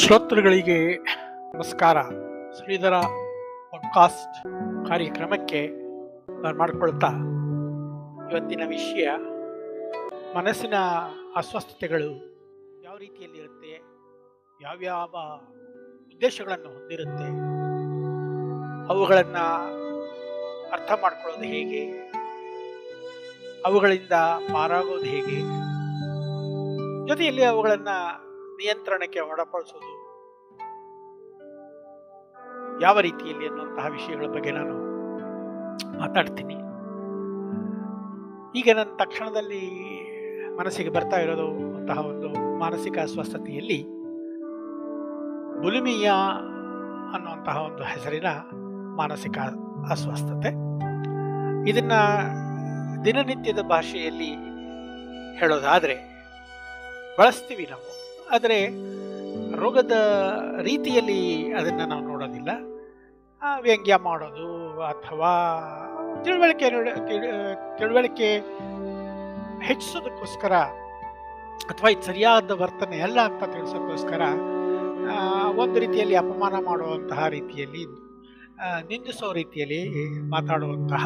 ಶ್ರೋತೃಗಳಿಗೆ ನಮಸ್ಕಾರ. ಶ್ರೀಧರ ಪಾಡ್ಕಾಸ್ಟ್ ಕಾರ್ಯಕ್ರಮಕ್ಕೆ ನಾನು ಮಾಡಿಕೊಳ್ತಾ ಇವತ್ತಿನ ವಿಷಯ ಮನಸ್ಸಿನ ಅಸ್ವಸ್ಥತೆಗಳು ಯಾವ ರೀತಿಯಲ್ಲಿರುತ್ತೆ, ಯಾವ್ಯಾವ ಉದ್ದೇಶಗಳನ್ನು ಹೊಂದಿರುತ್ತೆ, ಅವುಗಳನ್ನು ಅರ್ಥ ಮಾಡ್ಕೊಳ್ಳೋದು ಹೇಗೆ, ಅವುಗಳಿಂದ ಪಾರಾಗೋದು ಹೇಗೆ, ಜೊತೆಯಲ್ಲಿ ಅವುಗಳನ್ನು ನಿಯಂತ್ರಣಕ್ಕೆ ಒಳಪಡಿಸೋದು ಯಾವ ರೀತಿಯಲ್ಲಿ ಅನ್ನುವಂತಹ ವಿಷಯಗಳ ಬಗ್ಗೆ ನಾನು ಮಾತಾಡ್ತೀನಿ. ಈಗ ನನ್ನ ತಕ್ಷಣದಲ್ಲಿ ಮನಸ್ಸಿಗೆ ಬರ್ತಾ ಇರೋದು ಅಂತಹ ಒಂದು ಮಾನಸಿಕ ಅಸ್ವಸ್ಥತೆಯಲ್ಲಿ ಬುಲಿಮಿಯ ಅನ್ನುವಂತಹ ಒಂದು ಹೆಸರಿನ ಮಾನಸಿಕ ಅಸ್ವಸ್ಥತೆ. ಇದನ್ನು ದಿನನಿತ್ಯದ ಭಾಷೆಯಲ್ಲಿ ಹೇಳೋದಾದರೆ ಬಳಸ್ತೀವಿ ನಾವು, ಆದರೆ ರೋಗದ ರೀತಿಯಲ್ಲಿ ಅದನ್ನು ನಾವು ನೋಡೋದಿಲ್ಲ. ವ್ಯಂಗ್ಯ ಮಾಡೋದು ಅಥವಾ ತಿಳುವಳಿಕೆ ಹೆಚ್ಚಿಸೋದಕ್ಕೋಸ್ಕರ ಅಥವಾ ಇದು ಸರಿಯಾದ ವರ್ತನೆ ಅಲ್ಲ ಅಂತ ತಿಳಿಸೋದಕ್ಕೋಸ್ಕರ ಒಂದು ರೀತಿಯಲ್ಲಿ ಅಪಮಾನ ಮಾಡುವಂತಹ ರೀತಿಯಲ್ಲಿ, ನಿಂದಿಸೋ ರೀತಿಯಲ್ಲಿ ಮಾತಾಡುವಂತಹ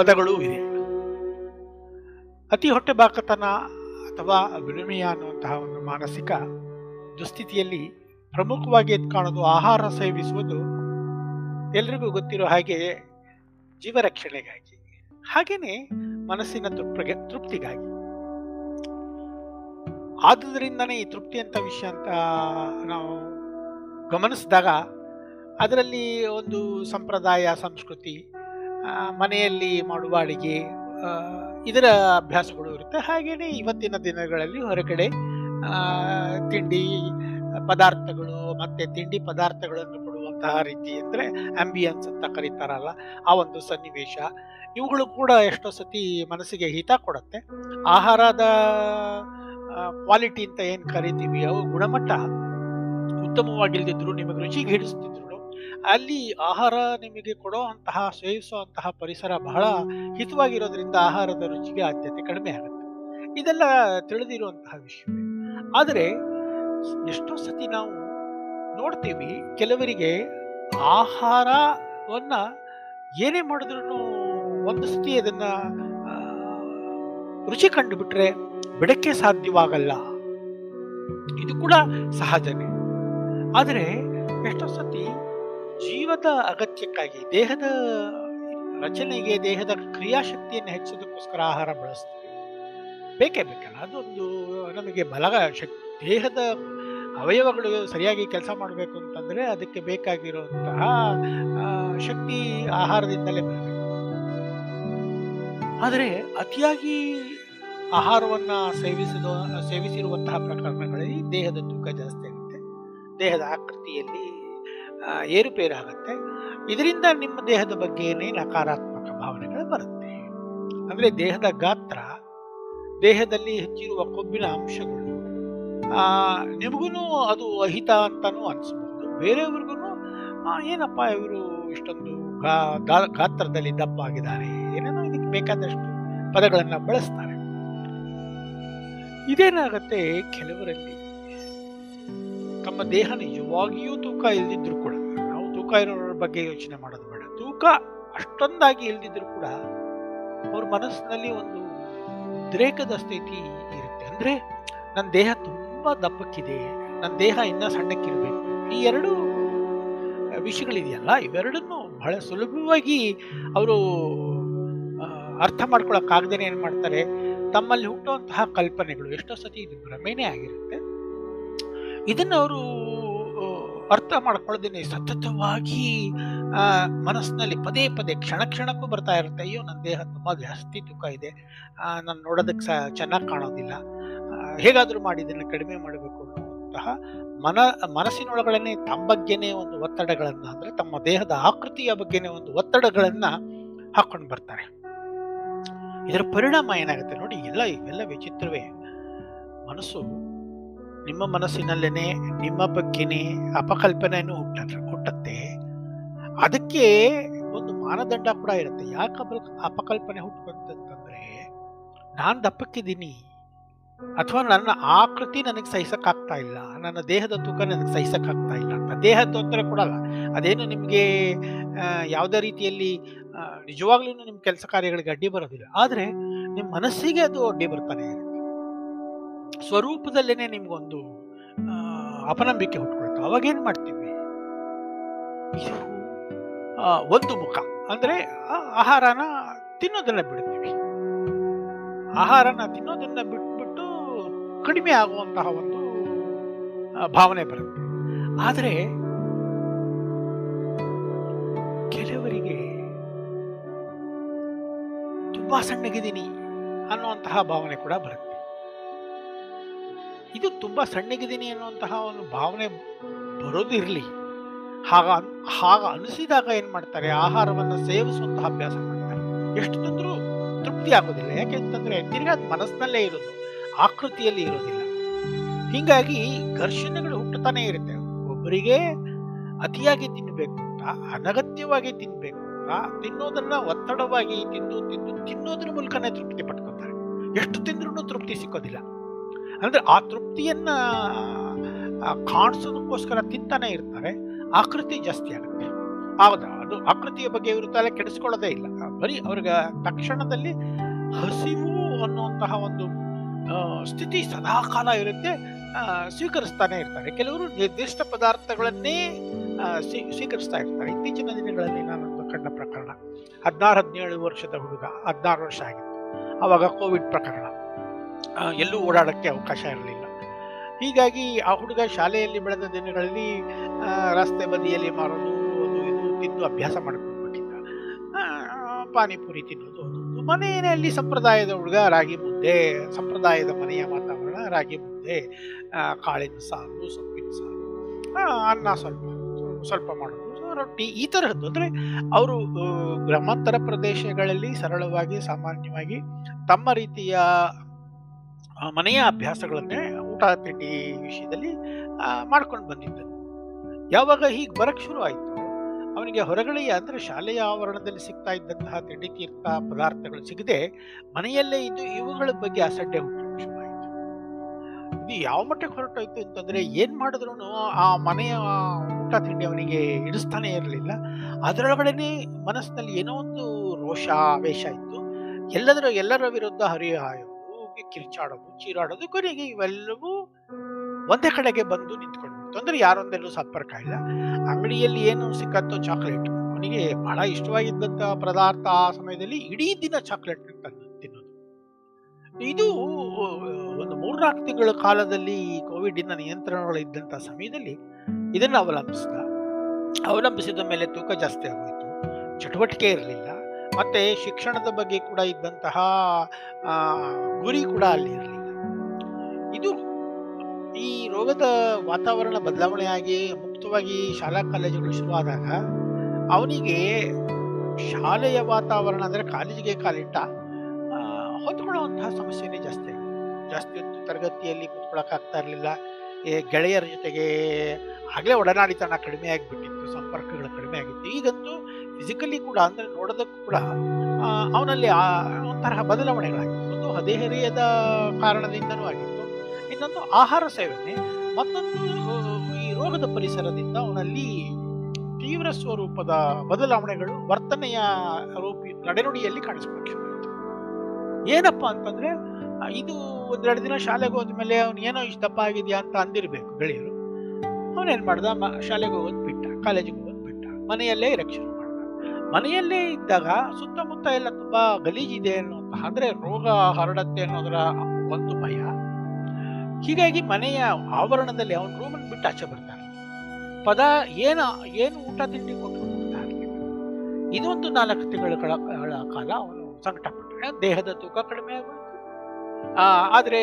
ಪದಗಳೂ ಇದೆ. ಅತಿ ಹೊಟ್ಟೆ ಬಾಕತನ ಅಥವಾ ಬುಲಿಮಿಯ ಅನ್ನುವಂತಹ ಒಂದು ಮಾನಸಿಕ ದುಸ್ಥಿತಿಯಲ್ಲಿ ಪ್ರಮುಖವಾಗಿ ಎದ್ದು ಕಾಣೋದು ಆಹಾರ ಸೇವಿಸುವುದು, ಎಲ್ರಿಗೂ ಗೊತ್ತಿರೋ ಹಾಗೆ ಜೀವ ರಕ್ಷಣೆಗಾಗಿ, ಹಾಗೆಯೇ ಮನಸ್ಸಿನ ತೃಪ್ತಿಗಾಗಿ. ಆದುದರಿಂದನೇ ಈ ತೃಪ್ತಿ ಅಂತ ವಿಷಯ ಅಂತ ನಾವು ಗಮನಿಸಿದಾಗ ಅದರಲ್ಲಿ ಒಂದು ಸಂಪ್ರದಾಯ, ಸಂಸ್ಕೃತಿ, ಮನೆಯಲ್ಲಿ ಮಾಡುವ ಅಡಿಗೆ, ಇದರ ಅಭ್ಯಾಸಗಳು ಇರುತ್ತೆ. ಹಾಗೆಯೇ ಇವತ್ತಿನ ದಿನಗಳಲ್ಲಿ ಹೊರಗಡೆ ತಿಂಡಿ ಪದಾರ್ಥಗಳು ಮತ್ತು ತಿಂಡಿ ಪದಾರ್ಥಗಳನ್ನು ಕೊಡುವಂತಹ ರೀತಿ, ಅಂದರೆ ಆಂಬಿಯನ್ಸ್ ಅಂತ ಕರೀತಾರಲ್ಲ, ಆ ಒಂದು ಸನ್ನಿವೇಶ, ಇವುಗಳು ಕೂಡ ಎಷ್ಟೋ ಸತಿ ಮನಸ್ಸಿಗೆ ಹಿತ ಕೊಡುತ್ತೆ. ಆಹಾರದ ಕ್ವಾಲಿಟಿ ಅಂತ ಏನು ಕರಿತೀವಿ, ಅವು ಗುಣಮಟ್ಟ ಉತ್ತಮವಾಗಿಲ್ಲದಿದ್ರು, ನಿಮಗೆ ರುಚಿಗೆ ಹಿಡಿಸ್ತಿದ್ರು, ಅಲ್ಲಿ ಆಹಾರ ನಿಮಗೆ ಕೊಡೋ ಅಂತಹ, ಸೇವಿಸುವಂತಹ ಪರಿಸರ ಬಹಳ ಹಿತವಾಗಿರೋದ್ರಿಂದ ಆಹಾರದ ರುಚಿಗೆ ಆದ್ಯತೆ ಕಡಿಮೆ ಆಗುತ್ತೆ. ಇದೆಲ್ಲ ತಿಳಿದಿರುವಂತಹ ವಿಷಯವೇ. ಆದರೆ ಎಷ್ಟೋ ಸತಿ ನಾವು ನೋಡ್ತೀವಿ, ಕೆಲವರಿಗೆ ಆಹಾರವನ್ನು ಏನೇ ಮಾಡಿದ್ರೂ ಒಂದು ಸತಿ ಅದನ್ನು ರುಚಿ ಕಂಡುಬಿಟ್ರೆ ಬಿಡಕ್ಕೆ ಸಾಧ್ಯವಾಗಲ್ಲ. ಇದು ಕೂಡ ಸಹಜನೇ. ಆದರೆ ಎಷ್ಟೋ ಸತಿ ಜೀವದ ಅಗತ್ಯಕ್ಕಾಗಿ, ದೇಹದ ರಚನೆಗೆ, ದೇಹದ ಕ್ರಿಯಾಶಕ್ತಿಯನ್ನು ಹೆಚ್ಚೋದಕ್ಕೋಸ್ಕರ ಆಹಾರ ಬಳಸ್ತೀವಿ. ಬೇಕೇ ಬೇಕಲ್ಲ, ಅದೊಂದು ನಮಗೆ ಬಲ ಶಕ್ತಿ. ದೇಹದ ಅವಯವಗಳು ಸರಿಯಾಗಿ ಕೆಲಸ ಮಾಡಬೇಕು ಅಂತಂದರೆ ಅದಕ್ಕೆ ಬೇಕಾಗಿರುವಂತಹ ಶಕ್ತಿ ಆಹಾರದಿಂದಲೇ ಬರಬೇಕು. ಆದರೆ ಅತಿಯಾಗಿ ಆಹಾರವನ್ನು ಸೇವಿಸಿರುವಂತಹ ಪ್ರಕರಣಗಳಲ್ಲಿ ದೇಹದ ತೂಕ ಜಾಸ್ತಿ ಆಗುತ್ತೆ, ದೇಹದ ಆಕೃತಿಯಲ್ಲಿ ಏರುಪೇರಾಗತ್ತೆ. ಇದರಿಂದ ನಿಮ್ಮ ದೇಹದ ಬಗ್ಗೆನೇ ನಕಾರಾತ್ಮಕ ಭಾವನೆಗಳು ಬರುತ್ತೆ. ಅಂದರೆ ದೇಹದ ಗಾತ್ರ, ದೇಹದಲ್ಲಿ ಹೆಚ್ಚಿರುವ ಕೊಬ್ಬಿನ ಅಂಶಗಳು ನಿಮಗೂ ಅದು ಅಹಿತ ಅಂತಲೂ ಅನಿಸ್ಬೋದು. ಬೇರೆಯವ್ರಿಗೂ ಏನಪ್ಪ ಇವರು ಇಷ್ಟೊಂದು ಗಾತ್ರದಲ್ಲಿ ದಪ್ಪಾಗಿದ್ದಾರೆ, ಏನೇನೋ ಇದಕ್ಕೆ ಬೇಕಾದಷ್ಟು ಪದಗಳನ್ನು ಬಳಸ್ತಾರೆ. ಇದೇನಾಗತ್ತೆ, ಕೆಲವರಲ್ಲಿ ತಮ್ಮ ದೇಹ ನಿಜವಾಗಿಯೂ ತೂಕ ಇಲ್ದಿದ್ರು ಕೂಡ, ನಾವು ತೂಕ ಇರೋರ ಬಗ್ಗೆ ಯೋಚನೆ ಮಾಡೋದು ಬೇಡ, ತೂಕ ಅಷ್ಟೊಂದಾಗಿ ಇಲ್ದಿದ್ರು ಕೂಡ ಅವ್ರ ಮನಸ್ಸಿನಲ್ಲಿ ಒಂದು ಉದ್ರೇಕದ ಸ್ಥಿತಿ ಇರುತ್ತೆ. ಅಂದರೆ ನನ್ನ ದೇಹ ತುಂಬ ದಪ್ಪಕ್ಕಿದೆ, ನನ್ನ ದೇಹ ಇನ್ನೂ ಸಣ್ಣಕ್ಕಿರಬೇಕು, ಈ ಎರಡು ವಿಷಯಗಳಿದೆಯಲ್ಲ, ಇವೆರಡನ್ನು ಬಹಳ ಸುಲಭವಾಗಿ ಅವರು ಅರ್ಥ ಮಾಡ್ಕೊಳಕ್ಕಾಗ್ದೇನೆ ಏನು ಮಾಡ್ತಾರೆ, ತಮ್ಮಲ್ಲಿ ಹುಟ್ಟುವಂತಹ ಕಲ್ಪನೆಗಳು ಎಷ್ಟೋ ಸತಿ ಇದು ಭ್ರಮೆನೇ ಆಗಿರುತ್ತೆ. ಇದನ್ನು ಅವರು ಅರ್ಥ ಮಾಡ್ಕೊಳ್ಳೋದೇ ಸತತವಾಗಿ ಮನಸ್ಸಿನಲ್ಲಿ ಪದೇ ಪದೇ ಕ್ಷಣ ಕ್ಷಣಕ್ಕೂ ಬರ್ತಾ ಇರುತ್ತೆ. ಅಯ್ಯೋ ನನ್ನ ದೇಹ ತುಂಬ ಜಾಸ್ತಿ ತೂಕ ಇದೆ, ನಾನು ನೋಡೋದಕ್ಕೆ ಚೆನ್ನಾಗಿ ಕಾಣೋದಿಲ್ಲ, ಹೇಗಾದರೂ ಮಾಡಿ ಇದನ್ನು ಕಡಿಮೆ ಮಾಡಬೇಕು ಅನ್ನುವಂತಹ ಮನಸ್ಸಿನೊಳಗಡೆ ತಮ್ಮ ಬಗ್ಗೆನೇ ಒಂದು ಒತ್ತಡಗಳನ್ನು, ಅಂದರೆ ತಮ್ಮ ದೇಹದ ಆಕೃತಿಯ ಬಗ್ಗೆನೇ ಒಂದು ಒತ್ತಡಗಳನ್ನು ಹಾಕ್ಕೊಂಡು ಬರ್ತಾರೆ. ಇದರ ಪರಿಣಾಮ ಏನಾಗುತ್ತೆ ನೋಡಿ, ಇವೆಲ್ಲ ವಿಚಿತ್ರವೇ. ಮನಸ್ಸು ನಿಮ್ಮ ಮನಸ್ಸಿನಲ್ಲೇ ನಿಮ್ಮ ಬಗ್ಗೆನೇ ಅಪಕಲ್ಪನೆಯನ್ನು ಹುಟ್ಟತ್ತೆ. ಅದಕ್ಕೆ ಒಂದು ಮಾನದಂಡ ಕೂಡ ಇರುತ್ತೆ. ಯಾಕೆ ಅಪಕಲ್ಪನೆ ಹುಟ್ಟುತ್ತಂತಂದರೆ, ನಾನು ದಪ್ಪಕ್ಕಿದ್ದೀನಿ, ಅಥವಾ ನನ್ನ ಆಕೃತಿ ನನಗೆ ಸಹಿಸಕ್ಕಾಗ್ತಾ ಇಲ್ಲ, ನನ್ನ ದೇಹದ ತೂಕ ನನಗೆ ಸಹಿಸಕ್ಕಾಗ್ತಾ ಇಲ್ಲ ಅಂತ ದೇಹ ತೊಂದರೆ ಕೊಡಲ್ಲ. ಅದೇನು ನಿಮಗೆ ಯಾವುದೇ ರೀತಿಯಲ್ಲಿ ನಿಜವಾಗ್ಲೂ ನಿಮ್ಮ ಕೆಲಸ ಕಾರ್ಯಗಳಿಗೆ ಅಡ್ಡಿ ಬರೋದಿಲ್ಲ, ಆದರೆ ನಿಮ್ಮ ಮನಸ್ಸಿಗೆ ಅದು ಅಡ್ಡಿ ಬರ್ತಾನೆ ಇರುತ್ತೆ. ಸ್ವರೂಪದಲ್ಲೇನೆ ನಿಮ್ಗೊಂದು ಅಪನಂಬಿಕೆ ಹುಟ್ಕೊಳ್ತು. ಅವಾಗೇನು ಮಾಡ್ತೀವಿ, ಒಂದು ಮುಖ ಅಂದರೆ ಆಹಾರನ ತಿನ್ನೋದನ್ನ ಬಿಡ್ತೀವಿ. ಆಹಾರನ ತಿನ್ನೋದನ್ನ ಬಿಟ್ಬಿಟ್ಟು ಕಡಿಮೆ ಆಗುವಂತಹ ಒಂದು ಭಾವನೆ ಬರುತ್ತೆ. ಆದರೆ ಕೆಲವರಿಗೆ ತುಂಬಾ ಸಣ್ಣಗಿದ್ದೀನಿ ಅನ್ನುವಂತಹ ಭಾವನೆ ಕೂಡ ಬರುತ್ತೆ. ಇದು ತುಂಬಾ ಸಣ್ಣಗಿದ್ದೀನಿ ಅನ್ನುವಂತಹ ಒಂದು ಭಾವನೆ ಬರೋದಿರಲಿ, ಹಾಗ ಅನಿಸಿದಾಗ ಏನ್ ಮಾಡ್ತಾರೆ, ಆಹಾರವನ್ನು ಸೇವಿಸುವಂತಹ ಅಭ್ಯಾಸ ಮಾಡ್ತಾರೆ. ಎಷ್ಟು ತಂದ್ರೂ ತೃಪ್ತಿ ಆಗೋದಿಲ್ಲ. ಯಾಕೆಂತಂದ್ರೆ ತಿರ್ಗಿ ಅದು ಮನಸ್ಸಿನಲ್ಲೇ ಇರೋದು, ಆಕೃತಿಯಲ್ಲಿ ಇರೋದಿಲ್ಲ. ಹೀಗಾಗಿ ಘರ್ಷಣೆಗಳು ಹುಟ್ಟುತ್ತಾನೆ ಇರುತ್ತೆ. ಒಬ್ಬರಿಗೆ ಅತಿಯಾಗಿ ತಿನ್ನಬೇಕು ಅಂತ, ಅನಗತ್ಯವಾಗಿ ತಿನ್ಬೇಕು ಅಂತ, ತಿನ್ನೋದನ್ನ ಒತ್ತಡವಾಗಿ ತಿಂದು ತಿಂದು ತಿನ್ನೋದ್ರ ಮೂಲಕನೇ ತೃಪ್ತಿ ಪಡ್ಕೊತಾರೆ. ಎಷ್ಟು ತಿಂದ್ರೂ ತೃಪ್ತಿ ಸಿಕ್ಕೋದಿಲ್ಲ. ಅಂದ್ರೆ ಆ ತೃಪ್ತಿಯನ್ನ ಕಾಣಿಸೋದಕ್ಕೋಸ್ಕರ ತಿಂತಾನೆ ಇರ್ತಾರೆ. ಆಕೃತಿ ಜಾಸ್ತಿ ಆಗುತ್ತೆ. ಹೌದಾ, ಅದು ಆಕೃತಿಯ ಬಗ್ಗೆ ಇವರು ತಲೆ ಕೆಡಿಸ್ಕೊಳ್ಳೋದೇ ಇಲ್ಲ. ಬರೀ ಅವ್ರಿಗೆ ತಕ್ಷಣದಲ್ಲಿ ಹಸಿವು ಅನ್ನುವಂತಹ ಒಂದು ಸ್ಥಿತಿ ಸದಾಕಾಲ ಇರುತ್ತೆ, ಸ್ವೀಕರಿಸ್ತಾನೆ ಇರ್ತಾರೆ. ಕೆಲವರು ನಿರ್ದಿಷ್ಟ ಪದಾರ್ಥಗಳನ್ನೇ ಸ್ವೀಕರಿಸ್ತಾ ಇರ್ತಾರೆ. ಇತ್ತೀಚಿನ ದಿನಗಳಲ್ಲಿ ನಾನು ಕಂಡ ಪ್ರಕರಣ, 16-17 ವರ್ಷದ ಹುಡುಗ, 16 ವರ್ಷ ಆಗಿತ್ತು ಆವಾಗ, ಕೋವಿಡ್ ಪ್ರಕರಣ, ಎಲ್ಲೂ ಓಡಾಡೋಕ್ಕೆ ಅವಕಾಶ ಇರಲಿಲ್ಲ. ಹೀಗಾಗಿ ಆ ಹುಡುಗ ಶಾಲೆಯಲ್ಲಿ ಬೆಳೆದ ದಿನಗಳಲ್ಲಿ ರಸ್ತೆ ಬದಿಯಲ್ಲಿ ಮಾರೋದು, ಅದು ಇದು ತಿಂದು ಅಭ್ಯಾಸ ಮಾಡಿಕೊಂಡ್ಬಿಟ್ಟಿದ್ದ. ಪಾನಿಪುರಿ ತಿನ್ನೋದು, ಅದು ಮನೆಯಲ್ಲಿ ಸಂಪ್ರದಾಯದ ಹುಡುಗ, ರಾಗಿ ಮುದ್ದೆ, ಸಂಪ್ರದಾಯದ ಮನೆಯ ವಾತಾವರಣ, ರಾಗಿ ಮುದ್ದೆ, ಕಾಳಿನ ಸಾರು, ಸೊಪ್ಪಿನ ಸಾರು, ಅನ್ನ ಸ್ವಲ್ಪ ಸ್ವಲ್ಪ ಮಾಡೋದು, ರೊಟ್ಟಿ, ಈ ತರಹದ್ದು. ಅಂದರೆ ಅವರು ಗ್ರಾಮಾಂತರ ಪ್ರದೇಶಗಳಲ್ಲಿ ಸರಳವಾಗಿ ಸಾಮಾನ್ಯವಾಗಿ ತಮ್ಮ ರೀತಿಯ ಮನೆಯ ಅಭ್ಯಾಸಗಳನ್ನೇ ಊಟ ತಿಂಡಿ ವಿಷಯದಲ್ಲಿ ಮಾಡ್ಕೊಂಡು ಬಂದಿದ್ದನು. ಯಾವಾಗ ಹೀಗೆ ಬರಕ್ಕೆ ಶುರು ಆಯಿತು, ಅವನಿಗೆ ಹೊರಗಡೆಯ ಅಂದರೆ ಶಾಲೆಯ ಆವರಣದಲ್ಲಿ ಸಿಗ್ತಾ ಇದ್ದಂತಹ ತಿಂಡಿ ತೀರ್ಥ ಪದಾರ್ಥಗಳು ಸಿಗದೆ ಮನೆಯಲ್ಲೇ ಇದ್ದು ಇವುಗಳ ಬಗ್ಗೆ ಅಸಡ್ಡೆ ಹುಟ್ಟಕ್ಕೆ ಶುರು ಆಯಿತು. ಇದು ಯಾವ ಮಟ್ಟಕ್ಕೆ ಹೊರಟೋಯ್ತು ಅಂತಂದರೆ, ಏನು ಮಾಡಿದ್ರೂ ಆ ಮನೆಯ ಊಟ ತಿಂಡಿ ಅವನಿಗೆ ಇಡಿಸ್ತಾನೆ ಇರಲಿಲ್ಲ. ಅದರೊಳಗಡೆ ಮನಸ್ಸಿನಲ್ಲಿ ಏನೋ ಒಂದು ರೋಷ, ಆವೇಶ ಇತ್ತು. ಎಲ್ಲರ ವಿರುದ್ಧ ಹರಿಹಾಯ, ಕಿರ್ಚಾಡೋದು, ಚೀರಾಡೋದು, ಕೊನೆಗೆ ಇವೆಲ್ಲವೂ ಒಂದೇ ಕಡೆಗೆ ಬಂದು ನಿಂತ್ಕೊಂಡಿತ್ತು. ಅಂದ್ರೆ ಯಾರೊಂದೆಲ್ಲೂ ಸಂಪರ್ಕ ಇಲ್ಲ. ಅಂಗಡಿಯಲ್ಲಿ ಏನು ಸಿಕ್ಕತ್ತೋ ಚಾಕ್ಲೇಟ್, ಅವನಿಗೆ ಬಹಳ ಇಷ್ಟವಾಗಿದ್ದಂಥ ಪದಾರ್ಥ ಆ ಸಮಯದಲ್ಲಿ ಇಡೀ ದಿನ ಚಾಕ್ಲೇಟ್ ತಿನ್ನೋದು. ಇದು ಒಂದು 3-4 ತಿಂಗಳ ಕಾಲದಲ್ಲಿ ಕೋವಿಡಿನ ನಿಯಂತ್ರಣಗಳಿದ್ದಂಥ ಸಮಯದಲ್ಲಿ ಇದನ್ನು ಅವಲಂಬಿಸಿದ ಮೇಲೆ ತೂಕ ಜಾಸ್ತಿ ಆಗೋಯಿತು, ಚಟುವಟಿಕೆ ಇರಲಿಲ್ಲ. ಮತ್ತೆ ಶಿಕ್ಷಣದ ಬಗ್ಗೆ ಕೂಡ ಇದ್ದಂತಹ ಗುರಿ ಕೂಡ ಅಲ್ಲಿ ಇರಲಿಲ್ಲ. ಇದು ಈ ರೋಗದ ವಾತಾವರಣ ಬದಲಾವಣೆಯಾಗಿ ಮುಕ್ತವಾಗಿ ಶಾಲಾ ಕಾಲೇಜುಗಳು ಶುರುವಾದಾಗ ಅವನಿಗೆ ಶಾಲೆಯ ವಾತಾವರಣ ಅಂದರೆ ಕಾಲೇಜಿಗೆ ಕಾಲಿಟ್ಟ ಹೊತ್ಕೊಳ್ಳುವಂತಹ ಸಮಸ್ಯೆನೇ ಜಾಸ್ತಿ ಆಗಿದೆ. ಜಾಸ್ತಿ ಹೊತ್ತು ತರಗತಿಯಲ್ಲಿ ಕೂತ್ಕೊಳ್ಳೋಕ್ಕಾಗ್ತಾ ಇರಲಿಲ್ಲ. ಗೆಳೆಯರ ಜೊತೆಗೆ ಆಗಲೇ ಒಡನಾಡಿತನ ಕಡಿಮೆ ಆಗಿಬಿಟ್ಟಿತ್ತು, ಸಂಪರ್ಕಗಳು ಕಡಿಮೆ ಆಗಿತ್ತು. ಈಗಂತೂ ಫಿಸಿಕಲಿ ಕೂಡ ಅಂದರೆ ನೋಡೋದಕ್ಕೂ ಕೂಡ ಅವನಲ್ಲಿ ಆ ಒಂಥರ ಬದಲಾವಣೆಗಳಾಗಿತ್ತು. ಒಂದು ಹದಿಹರಿಯದ ಕಾರಣದಿಂದನೂ ಆಗಿತ್ತು, ಇನ್ನೊಂದು ಆಹಾರ ಸೇವನೆ, ಮತ್ತೊಂದು ಈ ರೋಗದ ಪರಿಸರದಿಂದ ಅವನಲ್ಲಿ ತೀವ್ರ ಸ್ವರೂಪದ ಬದಲಾವಣೆಗಳು ವರ್ತನೆಯ ನಡೆನುಡಿಯಲ್ಲಿ ಕಾಣಿಸ್ಬೇಕು. ಏನಪ್ಪ ಅಂತಂದರೆ, ಇದು 1-2 ದಿನ ಶಾಲೆಗೆ ಹೋದ್ಮೇಲೆ ಅವ್ನು ಏನೋ ಇಷ್ಟು ದಪ್ಪ ಆಗಿದೆಯಾ ಅಂತ ಅಂದಿರಬೇಕು ಗೆಳೆಯರು. ಅವನೇನು ಮಾಡ್ದ, ಶಾಲೆಗೆ ಹೋಗೋದು ಬಿಟ್ಟ, ಕಾಲೇಜಿಗೆ ಹೋಗೋದು ಬಿಟ್ಟ, ಮನೆಯಲ್ಲೇ ಇರಕ್ಷಣೆ ಮಾಡ್ದ. ಮನೆಯಲ್ಲೇ ಇದ್ದಾಗ ಸುತ್ತಮುತ್ತ ಎಲ್ಲ ತುಂಬ ಗಲೀಜಿದೆ ಅನ್ನುವಂತಹ, ಅಂದರೆ ರೋಗ ಹರಡುತ್ತೆ ಅನ್ನೋದರ ಒಂದು ಭಯ. ಹೀಗಾಗಿ ಮನೆಯ ಆವರಣದಲ್ಲಿ ಅವನು ರೂಮನ್ನು ಬಿಟ್ಟು ಆಚೆ ಬರ್ತಾನೆ. ಏನು ಊಟ ತಿಂಡಿ ಕೊಟ್ಟು ಕೊಡ್ತಾ ಇರಲಿಲ್ಲ. ಇದೊಂದು 4 ತಿಂಗಳ ಕಾಲ ಅವನು ಸಂಕಟಪಟ್ಟರೆ, ದೇಹದ ತೂಕ ಕಡಿಮೆ ಆಗುತ್ತೆ. ಆದರೆ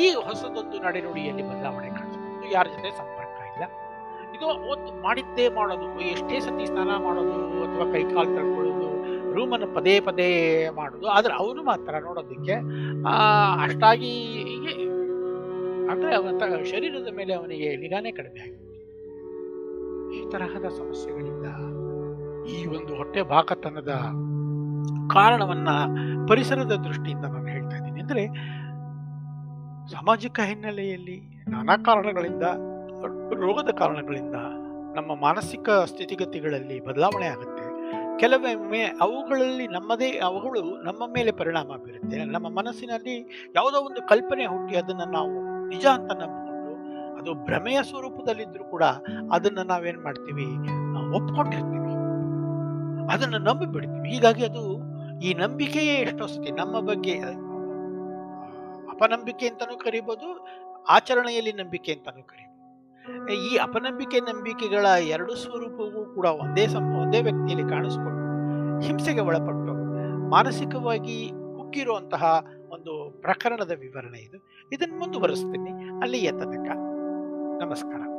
ಈ ಹೊಸದೊಂದು ನಡೆನುಡಿಯಲ್ಲಿ ಬದಲಾವಣೆ ಕಾಣಿಸ್ಬೋದು, ಯಾರ ಜೊತೆ ಸಂಪರ್ಕ ಇಲ್ಲ. ಇದು ಒಂದು ಮಾಡಿದ್ದೇ ಮಾಡೋದು, ಎಷ್ಟೇ ಸತಿ ಸ್ನಾನ ಮಾಡೋದು ಅಥವಾ ಕೈ ಕಾಲು ತಳ್ಕೊಳ್ಳೋದು, ರೂಮನ್ನು ಪದೇ ಪದೇ ಮಾಡೋದು. ಆದರೆ ಅವನು ಮಾತ್ರ ನೋಡೋದಕ್ಕೆ ಅಷ್ಟಾಗಿ ಅಂದರೆ ಅವನ ಶರೀರದ ಮೇಲೆ ಅವನಿಗೆ ನಿಗಾನೇ ಕಡಿಮೆ ಆಗಿದೆ. ಈ ತರಹದ ಸಮಸ್ಯೆಗಳಿಂದ ಈ ಒಂದು ಹೊಟ್ಟೆ ಬಾಕತನದ ಕಾರಣವನ್ನ ಪರಿಸರದ ದೃಷ್ಟಿಯಿಂದ ನಾನು ಹೇಳ್ತಾ ಇದ್ದೀನಿ. ಅಂದರೆ ಸಾಮಾಜಿಕ ಹಿನ್ನೆಲೆಯಲ್ಲಿ ನಾನಾ ಕಾರಣಗಳಿಂದ, ರೋಗದ ಕಾರಣಗಳಿಂದ ನಮ್ಮ ಮಾನಸಿಕ ಸ್ಥಿತಿಗತಿಗಳಲ್ಲಿ ಬದಲಾವಣೆ ಆಗುತ್ತೆ. ಕೆಲವೊಮ್ಮೆ ಅವುಗಳಲ್ಲಿ ಅವುಗಳು ನಮ್ಮ ಮೇಲೆ ಪರಿಣಾಮ ಬೀರುತ್ತೆ. ನಮ್ಮ ಮನಸ್ಸಿನಲ್ಲಿ ಯಾವುದೋ ಒಂದು ಕಲ್ಪನೆ ಹುಟ್ಟಿ ಅದನ್ನು ನಾವು ನಿಜ ಅಂತ ನಂಬಿಕೊಂಡು, ಅದು ಭ್ರಮೆಯ ಸ್ವರೂಪದಲ್ಲಿದ್ದರೂ ಕೂಡ ಅದನ್ನು ನಾವೇನು ಮಾಡ್ತೀವಿ, ಒಪ್ಕೊಂಡಿರ್ತೀವಿ, ಅದನ್ನು ನಂಬಿಬಿಡ್ತೀವಿ. ಹೀಗಾಗಿ ಅದು ಈ ನಂಬಿಕೆಯೇ ಎಷ್ಟೋ ಸತಿ ನಮ್ಮ ಬಗ್ಗೆ ಅಪನಂಬಿಕೆ ಅಂತಲೂ ಕರಿಬೋದು, ಆಚರಣೆಯಲ್ಲಿ ನಂಬಿಕೆ ಅಂತಲೂ ಕರಿಬೋದು. ಈ ಅಪನಂಬಿಕೆ ನಂಬಿಕೆಗಳ ಎರಡು ಸ್ವರೂಪವೂ ಕೂಡ ಒಂದೇ ವ್ಯಕ್ತಿಯಲ್ಲಿ ಕಾಣಿಸ್ಕೊಂಡು ಹಿಂಸೆಗೆ ಒಳಪಟ್ಟು ಮಾನಸಿಕವಾಗಿ ಕುಗ್ಗಿರುವಂತಹ ಒಂದು ಪ್ರಕರಣದ ವಿವರಣೆ ಇದು. ಇದನ್ನು ಮುಂದುವರಿಸ್ತೀನಿ ಅಲ್ಲಿಯ ತನಕ. ನಮಸ್ಕಾರ.